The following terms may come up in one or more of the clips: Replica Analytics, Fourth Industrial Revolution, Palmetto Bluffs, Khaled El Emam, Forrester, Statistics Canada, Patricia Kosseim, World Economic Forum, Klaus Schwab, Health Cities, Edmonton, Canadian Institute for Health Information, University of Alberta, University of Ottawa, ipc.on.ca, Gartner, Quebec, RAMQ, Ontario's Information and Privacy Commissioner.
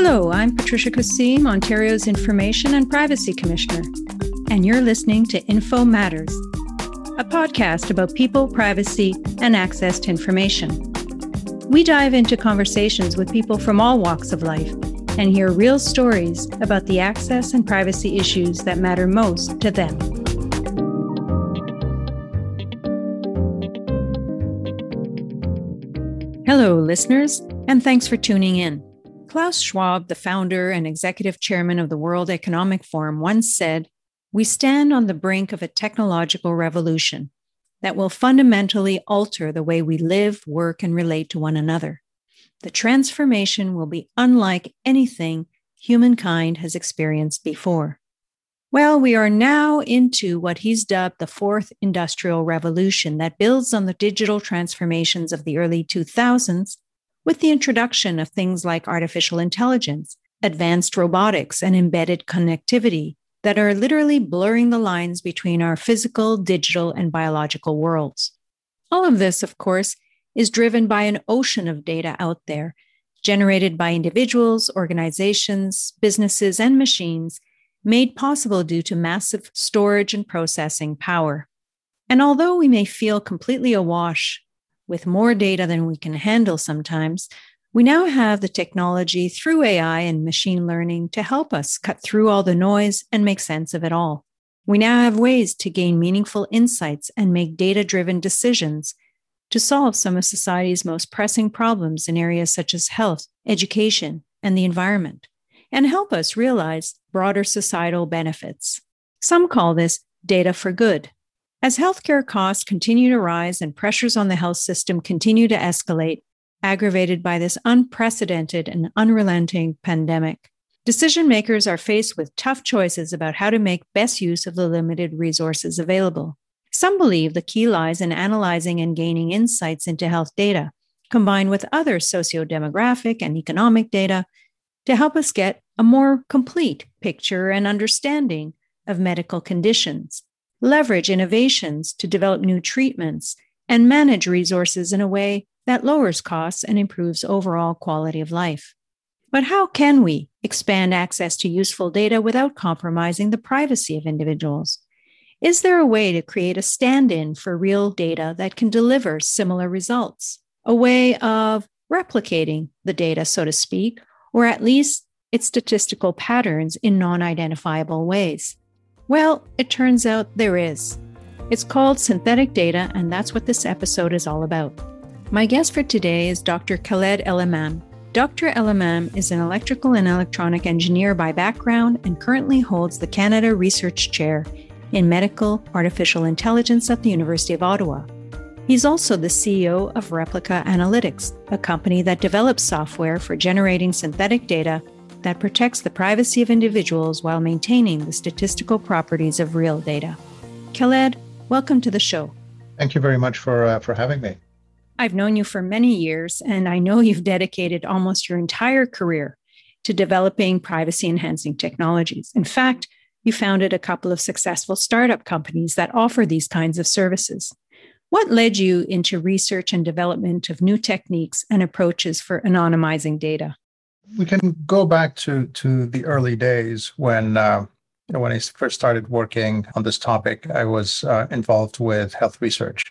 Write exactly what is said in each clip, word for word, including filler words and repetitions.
Hello, I'm Patricia Kosseim, Ontario's Information and Privacy Commissioner, and you're listening to Info Matters, a podcast about people, privacy, and access to information. We dive into conversations with people from all walks of life and hear real stories about the access and privacy issues that matter most to them. Hello, listeners, and thanks for tuning in. Klaus Schwab, the founder and executive chairman of the World Economic Forum, once said, "We stand on the brink of a technological revolution that will fundamentally alter the way we live, work, and relate to one another. The transformation will be unlike anything humankind has experienced before." Well, we are now into what he's dubbed the Fourth Industrial Revolution that builds on the digital transformations of the early two thousands with the introduction of things like artificial intelligence, advanced robotics, and embedded connectivity that are literally blurring the lines between our physical, digital, and biological worlds. All of this, of course, is driven by an ocean of data out there, generated by individuals, organizations, businesses, and machines, made possible due to massive storage and processing power. And although we may feel completely awash with more data than we can handle sometimes, we now have the technology through A I and machine learning to help us cut through all the noise and make sense of it all. We now have ways to gain meaningful insights and make data-driven decisions to solve some of society's most pressing problems in areas such as health, education, and the environment, and help us realize broader societal benefits. Some call this data for good. As healthcare costs continue to rise and pressures on the health system continue to escalate, aggravated by this unprecedented and unrelenting pandemic, decision makers are faced with tough choices about how to make best use of the limited resources available. Some believe the key lies in analyzing and gaining insights into health data, combined with other socio-demographic and economic data, to help us get a more complete picture and understanding of medical conditions, leverage innovations to develop new treatments, and manage resources in a way that lowers costs and improves overall quality of life. But how can we expand access to useful data without compromising the privacy of individuals? Is there a way to create a stand-in for real data that can deliver similar results? A way of replicating the data, so to speak, or at least its statistical patterns in non-identifiable ways? Well, it turns out there is. It's called synthetic data, and that's what this episode is all about. My guest for today is Doctor Khaled El Emam. Doctor El Emam is an electrical and electronic engineer by background and currently holds the Canada Research Chair in Medical Artificial Intelligence at the University of Ottawa. He's also the C E O of Replica Analytics, a company that develops software for generating synthetic data that protects the privacy of individuals while maintaining the statistical properties of real data. Khaled, welcome to the show. Thank you very much for uh, for having me. I've known you for many years, and I know you've dedicated almost your entire career to developing privacy-enhancing technologies. In fact, you founded a couple of successful startup companies that offer these kinds of services. What led you into research and development of new techniques and approaches for anonymizing data? We can go back to, to the early days when uh, you know, when I first started working on this topic. I was uh, involved with health research.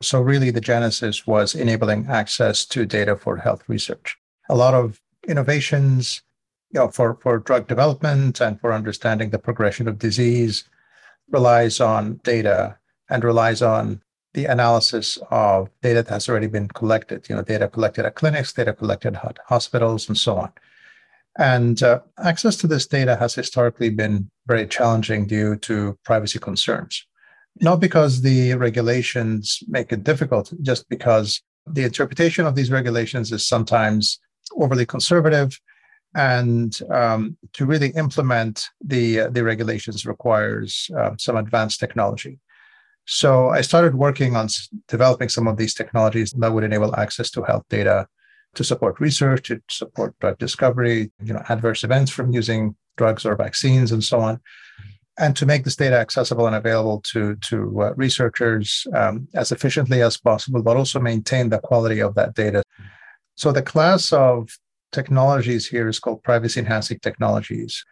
So really the genesis was enabling access to data for health research. A lot of innovations you know, for, for drug development and for understanding the progression of disease relies on data and relies on the analysis of data that has already been collected, you know, data collected at clinics, data collected at hospitals, and so on. And uh, access to this data has historically been very challenging due to privacy concerns. Not because the regulations make it difficult, just because the interpretation of these regulations is sometimes overly conservative, and um, to really implement the, uh, the regulations requires uh, some advanced technology. So I started working on developing some of these technologies that would enable access to health data to support research, to support drug discovery, you know, adverse events from using drugs or vaccines and so on, and to make this data accessible and available to, to uh, researchers um, as efficiently as possible, but also maintain the quality of that data. So the class of technologies here is called privacy-enhancing technologies.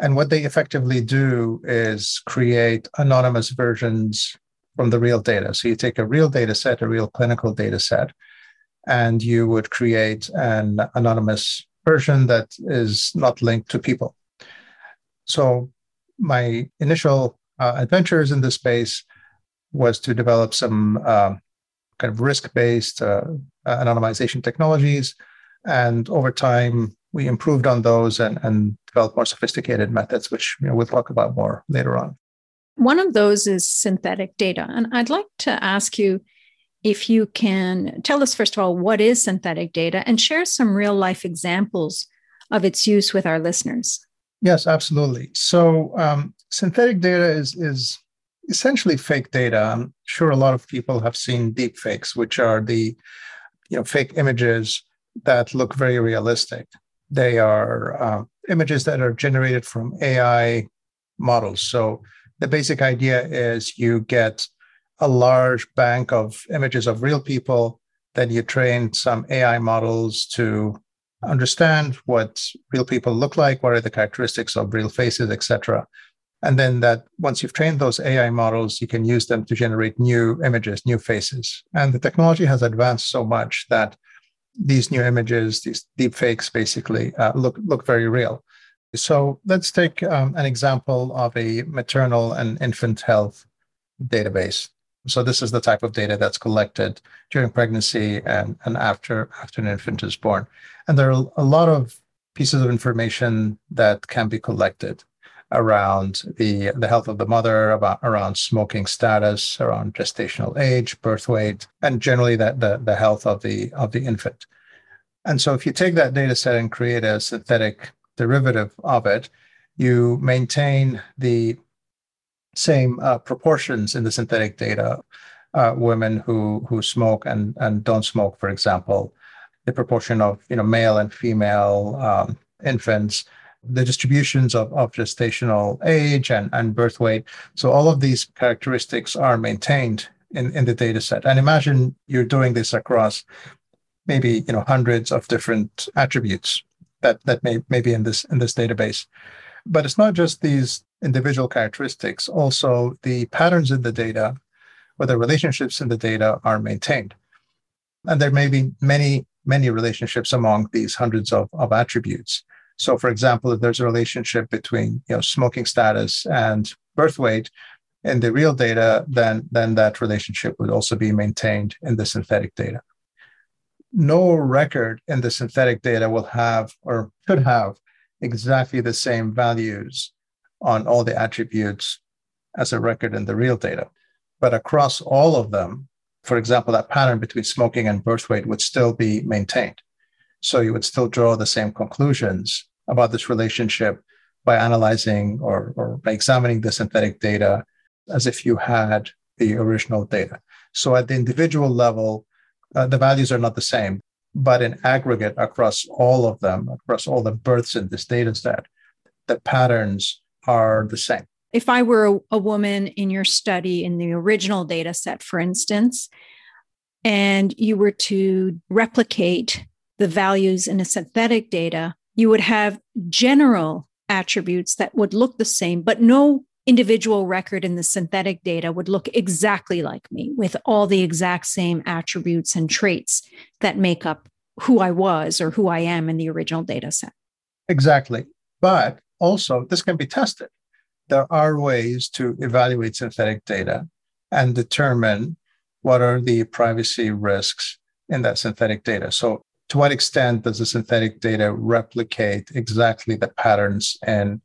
And what they effectively do is create anonymous versions from the real data. So you take a real data set, a real clinical data set, and you would create an anonymous version that is not linked to people. So my initial uh, adventures in this space was to develop some um, kind of risk-based uh, anonymization technologies. And over time, we improved on those and, and developed more sophisticated methods, which you know, we'll talk about more later on. One of those is synthetic data. And I'd like to ask you if you can tell us, first of all, what is synthetic data and share some real-life examples of its use with our listeners. Yes, absolutely. So um, synthetic data is, is essentially fake data. I'm sure a lot of people have seen deepfakes, which are the you know, fake images that look very realistic. They are uh, images that are generated from A I models. So the basic idea is you get a large bank of images of real people, then you train some A I models to understand what real people look like, what are the characteristics of real faces, et cetera. And then that once you've trained those A I models, you can use them to generate new images, new faces. And the technology has advanced so much that these new images, these deepfakes basically uh, look, look very real. So let's take um, an example of a maternal and infant health database. So this is the type of data that's collected during pregnancy and, and after, after an infant is born. And there are a lot of pieces of information that can be collected around the, the health of the mother, about around smoking status, around gestational age, birth weight, and generally that the, the health of the of the infant. And so if you take that data set and create a synthetic derivative of it, you maintain the same uh, proportions in the synthetic data, uh, women who who smoke and, and don't smoke, for example, the proportion of you know male and female um, infants, the distributions of, of gestational age and, and birth weight. So all of these characteristics are maintained in, in the data set. And imagine you're doing this across maybe you know hundreds of different attributes that, that may, may be in this in this database. But it's not just these individual characteristics, also the patterns in the data or the relationships in the data are maintained. And there may be many, many relationships among these hundreds of, of attributes. So for example, if there's a relationship between you know, smoking status and birth weight in the real data, then, then that relationship would also be maintained in the synthetic data. No record in the synthetic data will have or could have exactly the same values on all the attributes as a record in the real data. But across all of them, for example, that pattern between smoking and birth weight would still be maintained. So you would still draw the same conclusions about this relationship by analyzing or, or by examining the synthetic data as if you had the original data. So at the individual level, uh, the values are not the same, but in aggregate across all of them, across all the births in this data set, the patterns are the same. If I were a, a woman in your study in the original data set, for instance, and you were to replicate the values in a synthetic data, you would have general attributes that would look the same, but no individual record in the synthetic data would look exactly like me with all the exact same attributes and traits that make up who I was or who I am in the original data set. Exactly. But also, this can be tested. There are ways to evaluate synthetic data and determine what are the privacy risks in that synthetic data. So to what extent does the synthetic data replicate exactly the patterns in,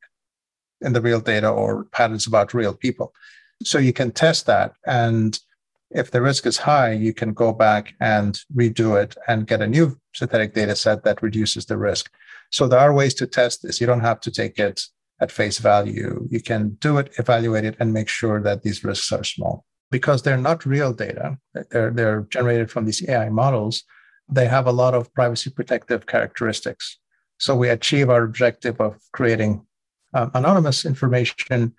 in the real data or patterns about real people? So you can test that. And if the risk is high, you can go back and redo it and get a new synthetic data set that reduces the risk. So there are ways to test this. You don't have to take it at face value. You can do it, evaluate it, and make sure that these risks are small. Because they're not real data, they're, they're generated from these A I models, they have a lot of privacy protective characteristics. So we achieve our objective of creating um, anonymous information,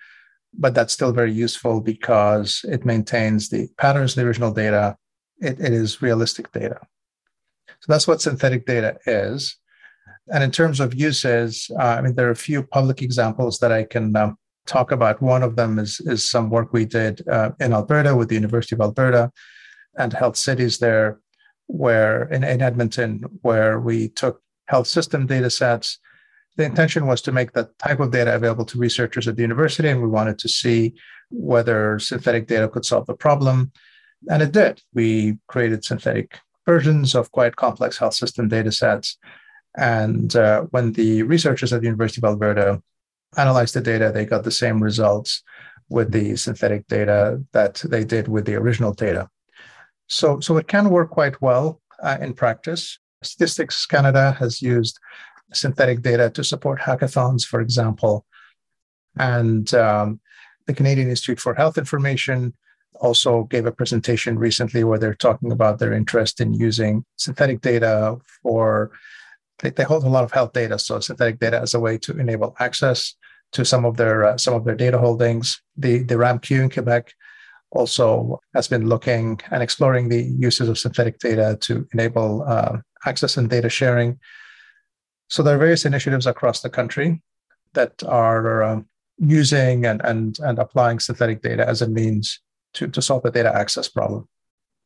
but that's still very useful because it maintains the patterns in the original data. It, it is realistic data. So that's what synthetic data is. And in terms of uses, uh, I mean, there are a few public examples that I can um, talk about. One of them is, is some work we did uh, in Alberta with the University of Alberta and Health Cities there, where in, in Edmonton, where we took health system data sets. The intention was to make that type of data available to researchers at the university, and we wanted to see whether synthetic data could solve the problem. And it did. We created synthetic versions of quite complex health system data sets. And uh, when the researchers at the University of Alberta analyzed the data, they got the same results with the synthetic data that they did with the original data. So, so it can work quite well uh, in practice. Statistics Canada has used synthetic data to support hackathons, for example. And um, the Canadian Institute for Health Information also gave a presentation recently where they're talking about their interest in using synthetic data for, they, they hold a lot of health data. So synthetic data as a way to enable access to some of their uh, some of their data holdings. The, the R A M Q in Quebec also has been looking and exploring the uses of synthetic data to enable uh, access and data sharing. So there are various initiatives across the country that are um, using and, and, and applying synthetic data as a means to, to solve the data access problem.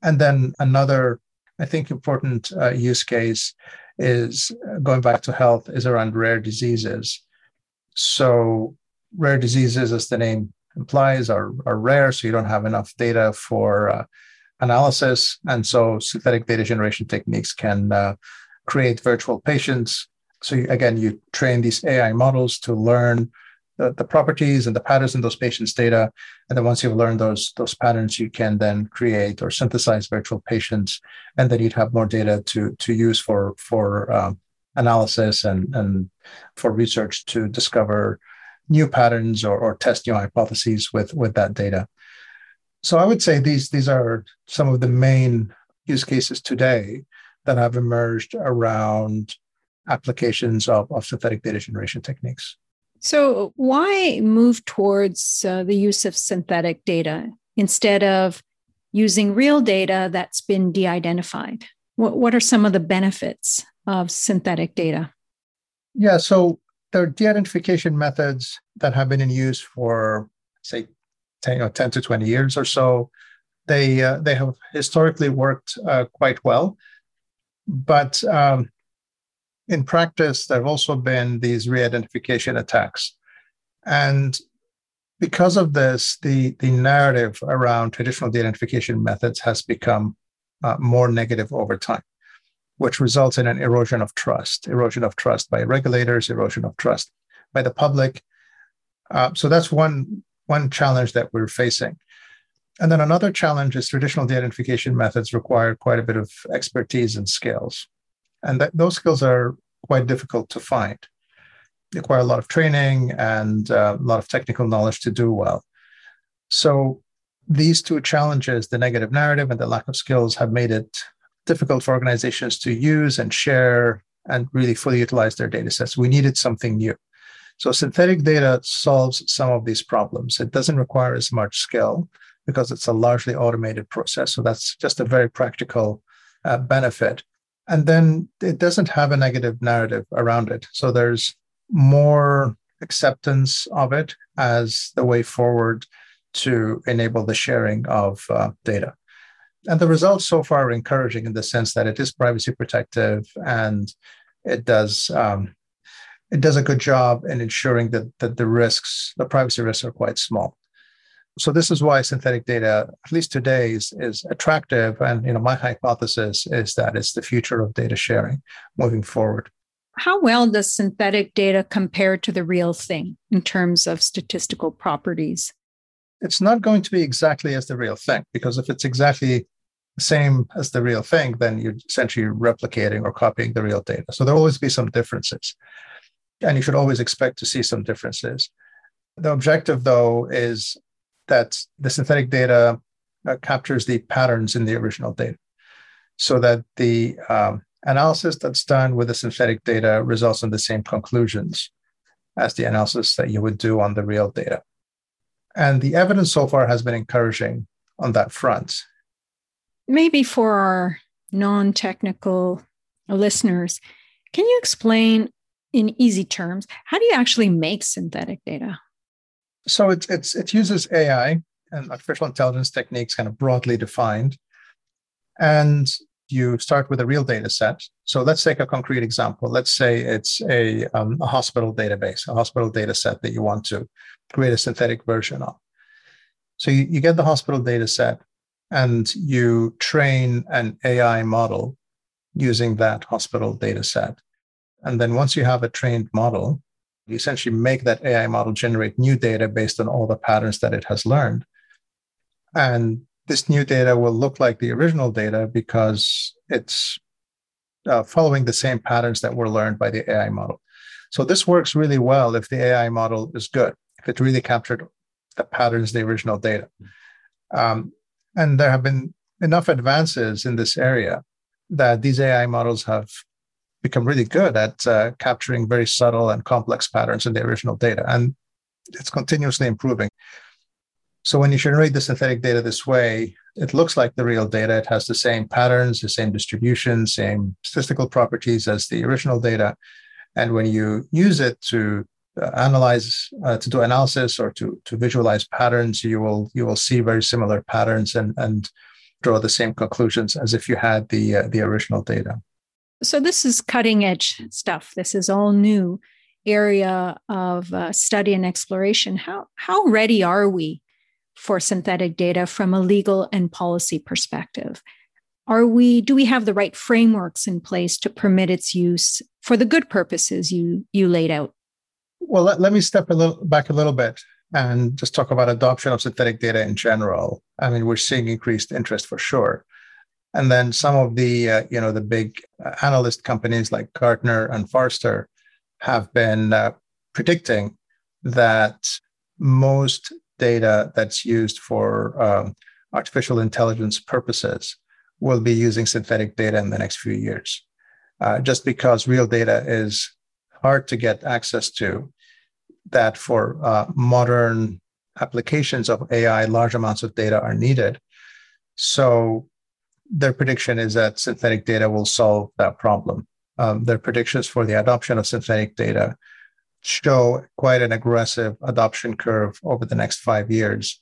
And then another, I think, important uh, use case is, going back to health, is around rare diseases. So rare diseases, as the name implies, are, are rare, so you don't have enough data for uh, analysis. And so synthetic data generation techniques can uh, create virtual patients. So you, again, you train these A I models to learn the, the properties and the patterns in those patients' data. And then once you've learned those, those patterns, you can then create or synthesize virtual patients. And then you'd have more data to, to use for, for um, analysis and, and for research to discover new patterns or, or test new hypotheses with, with that data. So I would say these, these are some of the main use cases today that have emerged around applications of, of synthetic data generation techniques. So why move towards uh, the use of synthetic data instead of using real data that's been de-identified? What, what are some of the benefits of synthetic data? Yeah, so there are de-identification methods that have been in use for, say, ten, you know, ten to twenty years or so. They, uh, they have historically worked uh, quite well, but um, in practice, there have also been these re-identification attacks. And because of this, the, the narrative around traditional de-identification methods has become uh, more negative over time, which results in an erosion of trust, erosion of trust by regulators, erosion of trust by the public. Uh, so that's one, one challenge that we're facing. And then another challenge is traditional de-identification methods require quite a bit of expertise and skills. And that, those skills are quite difficult to find. They require a lot of training and uh, a lot of technical knowledge to do well. So these two challenges, the negative narrative and the lack of skills, have made it difficult for organizations to use and share and really fully utilize their data sets. We needed something new. So synthetic data solves some of these problems. It doesn't require as much skill because it's a largely automated process. So that's just a very practical uh, benefit. And then it doesn't have a negative narrative around it. So there's more acceptance of it as the way forward to enable the sharing of uh, data. And the results so far are encouraging in the sense that it is privacy protective and it does um, it does a good job in ensuring that, that the risks, the privacy risks, are quite small. So this is why synthetic data, at least today, is, is attractive. And you know, my hypothesis is that it's the future of data sharing moving forward. How well does synthetic data compare to the real thing in terms of statistical properties? It's not going to be exactly as the real thing, because if it's exactly the same as the real thing, then you're essentially replicating or copying the real data. So there'll always be some differences. And you should always expect to see some differences. The objective, though, is that the synthetic data uh, captures the patterns in the original data, so that the um, analysis that's done with the synthetic data results in the same conclusions as the analysis that you would do on the real data. And the evidence so far has been encouraging on that front. Maybe for our non-technical listeners, can you explain in easy terms, how do you actually make synthetic data? So it, it's, it uses A I and artificial intelligence techniques kind of broadly defined. And you start with a real data set. So let's take a concrete example. Let's say it's a, um, a hospital database, a hospital data set that you want to create a synthetic version of. So you, you get the hospital data set and you train an A I model using that hospital data set. And then once you have a trained model, you essentially make that A I model generate new data based on all the patterns that it has learned. And this new data will look like the original data because it's uh, following the same patterns that were learned by the A I model. So this works really well if the A I model is good, if it really captured the patterns, the original data. Um, and there have been enough advances in this area that these A I models have become really good at uh, capturing very subtle and complex patterns in the original data. And it's continuously improving. So when you generate the synthetic data this way, it looks like the real data. It has the same patterns, the same distribution, same statistical properties as the original data. And when you use it to analyze, uh, to do analysis or to, to visualize patterns, you will you will see very similar patterns and, and draw the same conclusions as if you had the uh, the original data. So this is cutting edge stuff. This is all new area of uh, study and exploration. How how ready are we for synthetic data from a legal and policy perspective? Are we, do we have the right frameworks in place to permit its use for the good purposes you, you laid out? Well, let, let me step a little back a little bit and just talk about adoption of synthetic data in general. I mean, we're seeing increased interest for sure. And then some of the, uh, you know, the big analyst companies like Gartner and Forrester have been uh, predicting that most data that's used for um, artificial intelligence purposes will be using synthetic data in the next few years, uh, just because real data is hard to get access to. That for uh, modern applications of A I, large amounts of data are needed. So their prediction is that synthetic data will solve that problem. Um, their predictions for the adoption of synthetic data show quite an aggressive adoption curve over the next five years.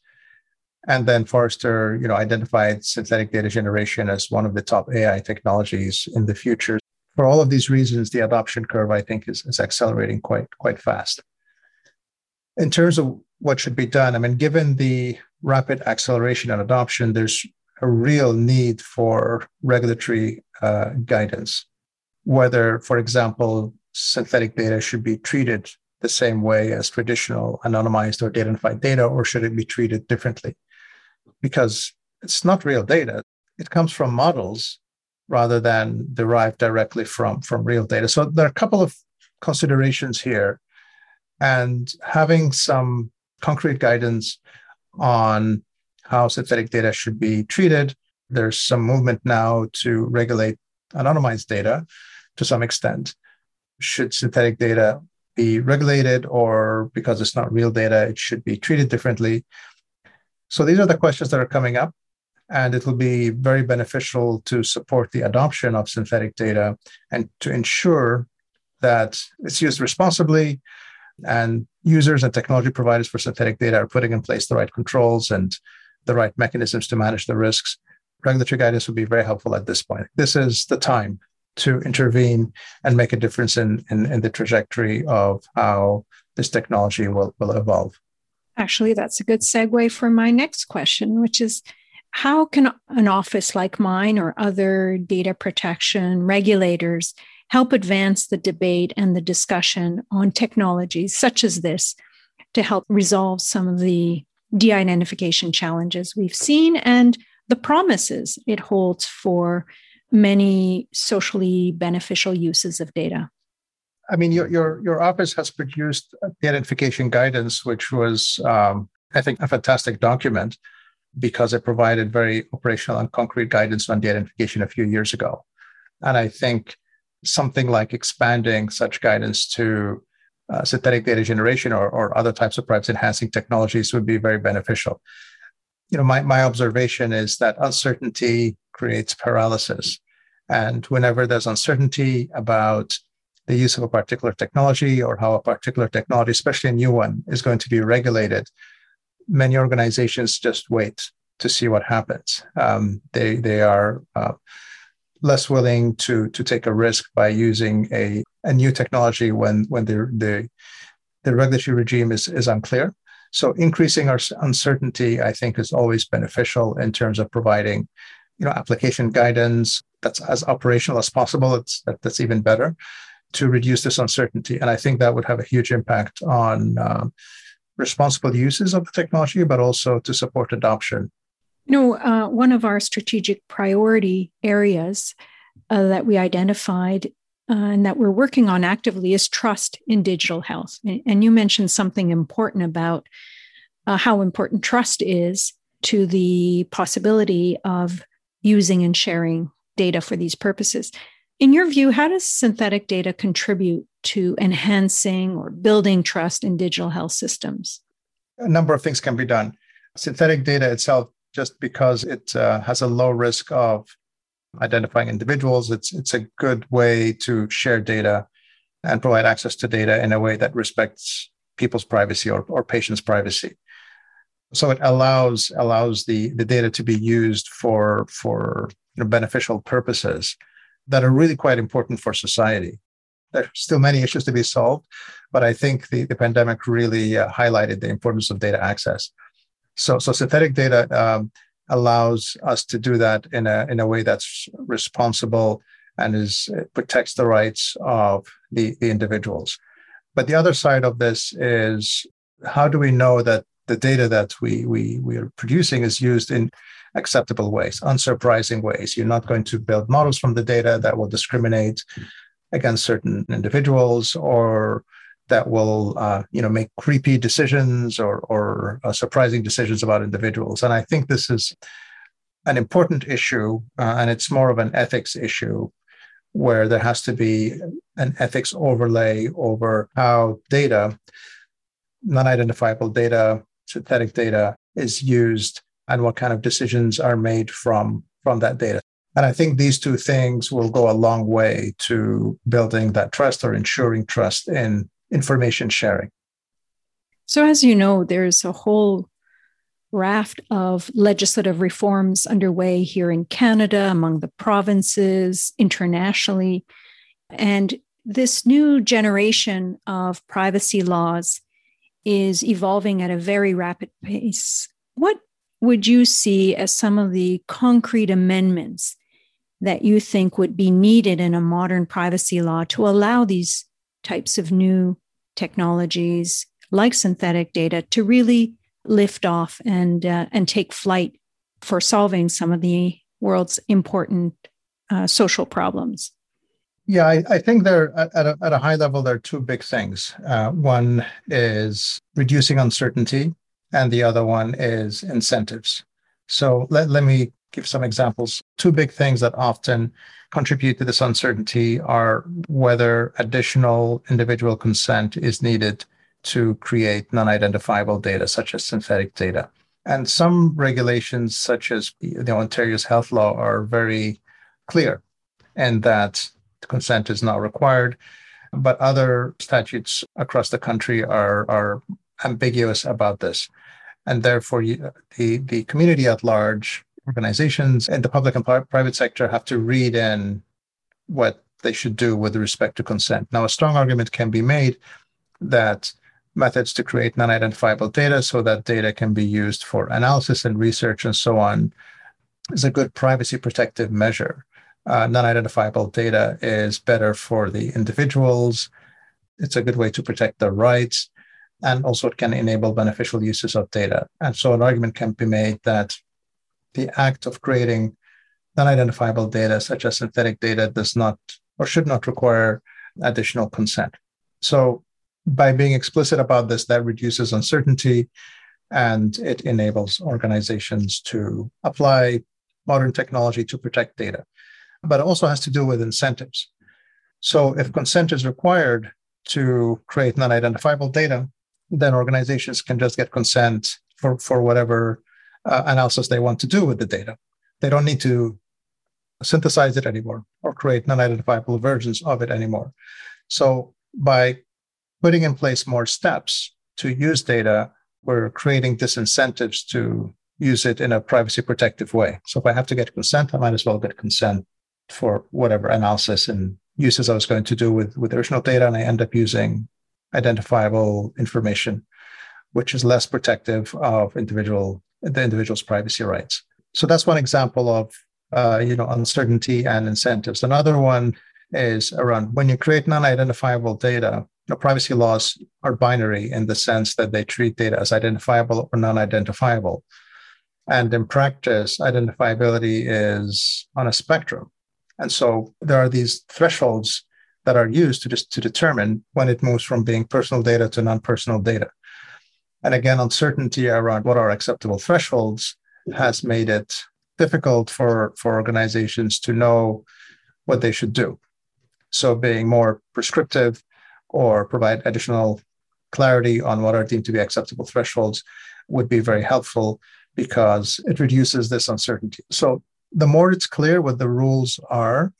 And then Forrester, you know, identified synthetic data generation as one of the top A I technologies in the future. For all of these reasons, the adoption curve, I think, is, is accelerating quite, quite fast. In terms of what should be done, I mean, given the rapid acceleration and adoption, there's a real need for regulatory uh, guidance, whether, for example, synthetic data should be treated the same way as traditional anonymized or data-identified data, or should it be treated differently? Because it's not real data. It comes from models rather than derived directly from, from real data. So there are a couple of considerations here. And having some concrete guidance on how synthetic data should be treated, there's some movement now to regulate anonymized data to some extent. Should synthetic data be regulated, or because it's not real data, it should be treated differently? So these are the questions that are coming up, and it will be very beneficial to support the adoption of synthetic data and to ensure that it's used responsibly and users and technology providers for synthetic data are putting in place the right controls and the right mechanisms to manage the risks. Regulatory guidance would be very helpful at this point. This is the time to intervene and make a difference in, in, in the trajectory of how this technology will, will evolve. Actually, that's a good segue for my next question, which is how can an office like mine or other data protection regulators help advance the debate and the discussion on technologies such as this to help resolve some of the de-identification challenges we've seen and the promises it holds for many socially beneficial uses of data? I mean, your your, your office has produced the identification guidance, which was, um, I think, a fantastic document because it provided very operational and concrete guidance on de-identification a few years ago. And I think something like expanding such guidance to uh, synthetic data generation or, or other types of privacy-enhancing technologies would be very beneficial. You know, my, my observation is that uncertainty creates paralysis. And whenever there's uncertainty about the use of a particular technology or how a particular technology, especially a new one, is going to be regulated, many organizations just wait to see what happens. Um, they they are uh, less willing to to take a risk by using a, a new technology when when the the the regulatory regime is is unclear. So increasing our uncertainty, I think, is always beneficial in terms of providing, you know, application guidance that's as operational as possible. It's that, that's even better to reduce this uncertainty, and I think that would have a huge impact on uh, responsible uses of the technology, but also to support adoption. You know, uh, one of our strategic priority areas uh, that we identified uh, and that we're working on actively is trust in digital health. And you mentioned something important about uh, how important trust is to the possibility of using and sharing data for these purposes. In your view, how does synthetic data contribute to enhancing or building trust in digital health systems? A number of things can be done. Synthetic data itself, just because it uh, has a low risk of identifying individuals, it's it's a good way to share data and provide access to data in a way that respects people's privacy or, or patients' privacy. So it allows allows the, the data to be used for, for you know, beneficial purposes that are really quite important for society. There are still many issues to be solved, but I think the, the pandemic really uh, highlighted the importance of data access. So, so synthetic data um, allows us to do that in a in a way that's responsible and is protects the rights of the, the individuals. But the other side of this is, how do we know that the data that we we we are producing is used in acceptable ways, unsurprising ways? You're not going to build models from the data that will discriminate against certain individuals, or that will, uh, you know, make creepy decisions or, or uh, surprising decisions about individuals. And I think this is an important issue, uh, and it's more of an ethics issue, where there has to be an ethics overlay over how data, non-identifiable data, synthetic data, is used and what kind of decisions are made from, from that data. And I think these two things will go a long way to building that trust or ensuring trust in information sharing. So, as you know, there's a whole raft of legislative reforms underway here in Canada, among the provinces, internationally. And this new generation of privacy laws is evolving at a very rapid pace. What would you see as some of the concrete amendments that you think would be needed in a modern privacy law to allow these types of new technologies like synthetic data to really lift off and uh, and take flight for solving some of the world's important uh, social problems? Yeah, I, I think there at a, at a high level, there are two big things. Uh, one is reducing uncertainty, and the other one is incentives. So let, let me give some examples. Two big things that often contribute to this uncertainty are whether additional individual consent is needed to create non-identifiable data, such as synthetic data. And some regulations, such as the Ontario's health law, are very clear in that consent is not required, but other statutes across the country are, are ambiguous about this. And therefore, you, the, the community at large, organizations in the public and private sector, have to read in what they should do with respect to consent. Now, a strong argument can be made that methods to create non-identifiable data so that data can be used for analysis and research and so on is a good privacy protective measure. Uh, non-identifiable data is better for the individuals. It's a good way to protect their rights, and also it can enable beneficial uses of data. And so an argument can be made that the act of creating non-identifiable data, such as synthetic data, does not or should not require additional consent. So by being explicit about this, that reduces uncertainty, and it enables organizations to apply modern technology to protect data. But it also has to do with incentives. So if consent is required to create non-identifiable data, then organizations can just get consent for, for whatever uh, analysis they want to do with the data. They don't need to synthesize it anymore or create non-identifiable versions of it anymore. So by putting in place more steps to use data, we're creating disincentives to use it in a privacy protective way. So if I have to get consent, I might as well get consent for whatever analysis and uses I was going to do with, with original data, and I end up using identifiable information, which is less protective of individual the individual's privacy rights. So that's one example of uh, you know uncertainty and incentives. Another one is around when you create non-identifiable data. You know, privacy laws are binary in the sense that they treat data as identifiable or non-identifiable, and in practice, identifiability is on a spectrum. And so there are these thresholds that are used to just to determine when it moves from being personal data to non-personal data. And again, uncertainty around what are acceptable thresholds has made it difficult for, for organizations to know what they should do. So being more prescriptive or provide additional clarity on what are deemed to be acceptable thresholds would be very helpful because it reduces this uncertainty. So the more it's clear what the rules are,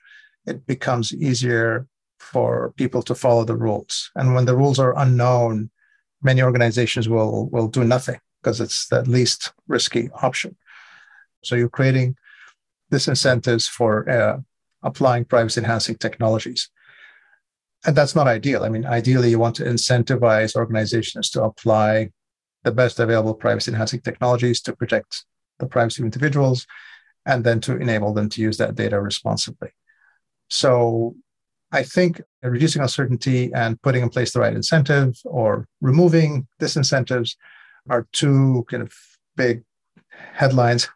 it becomes easier for people to follow the rules. And when the rules are unknown, many organizations will, will do nothing because it's the least risky option. So you're creating disincentives for uh, applying privacy-enhancing technologies. And that's not ideal. I mean, ideally, you want to incentivize organizations to apply the best available privacy-enhancing technologies to protect the privacy of individuals and then to enable them to use that data responsibly. So I think reducing uncertainty and putting in place the right incentive or removing disincentives are two kind of big headlines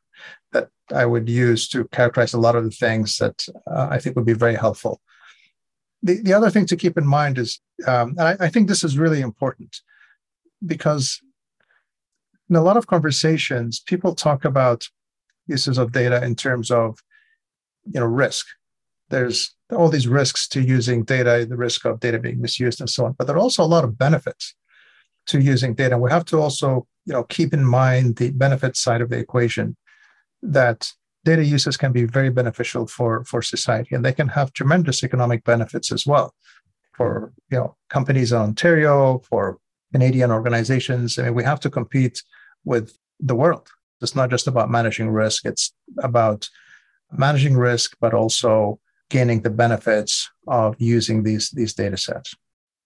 that I would use to characterize a lot of the things that uh, I think would be very helpful. The, the other thing to keep in mind is, um, and I, I think this is really important, because in a lot of conversations, people talk about uses of data in terms of, you know, risk. There's all these risks to using data, the risk of data being misused and so on. But there are also a lot of benefits to using data. And we have to also, you know, keep in mind the benefit side of the equation, that data uses can be very beneficial for, for society, and they can have tremendous economic benefits as well for, you know, companies in Ontario, for Canadian organizations. I mean, we have to compete with the world. It's not just about managing risk. It's about managing risk, but also gaining the benefits of using these, these data sets.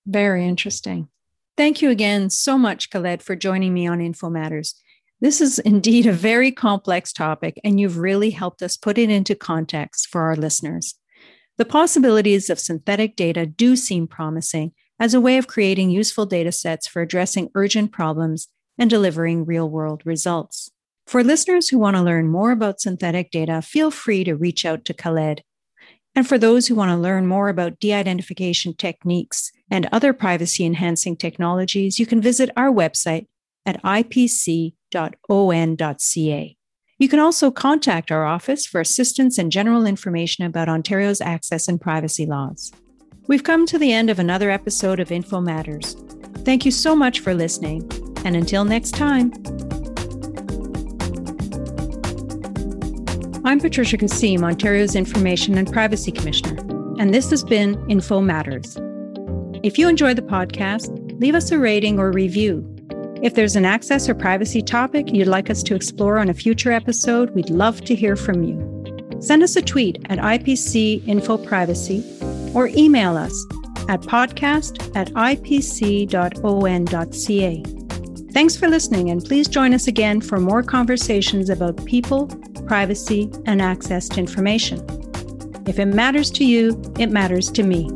Very interesting. Thank you again so much, Khaled, for joining me on Info Matters. This is indeed a very complex topic, and you've really helped us put it into context for our listeners. The possibilities of synthetic data do seem promising as a way of creating useful data sets for addressing urgent problems and delivering real-world results. For listeners who want to learn more about synthetic data, feel free to reach out to Khaled. And for those who want to learn more about de-identification techniques and other privacy-enhancing technologies, you can visit our website at I P C dot O N dot C A. You can also contact our office for assistance and general information about Ontario's access and privacy laws. We've come to the end of another episode of Info Matters. Thank you so much for listening, and until next time. I'm Patricia Kosseim, Ontario's Information and Privacy Commissioner, and this has been Info Matters. If you enjoy the podcast, leave us a rating or review. If there's an access or privacy topic you'd like us to explore on a future episode, we'd love to hear from you. Send us a tweet at I P C Info Privacy or email us at podcast at I P C dot O N dot C A. Thanks for listening, and please join us again for more conversations about people, privacy, and access to information. If it matters to you, it matters to me.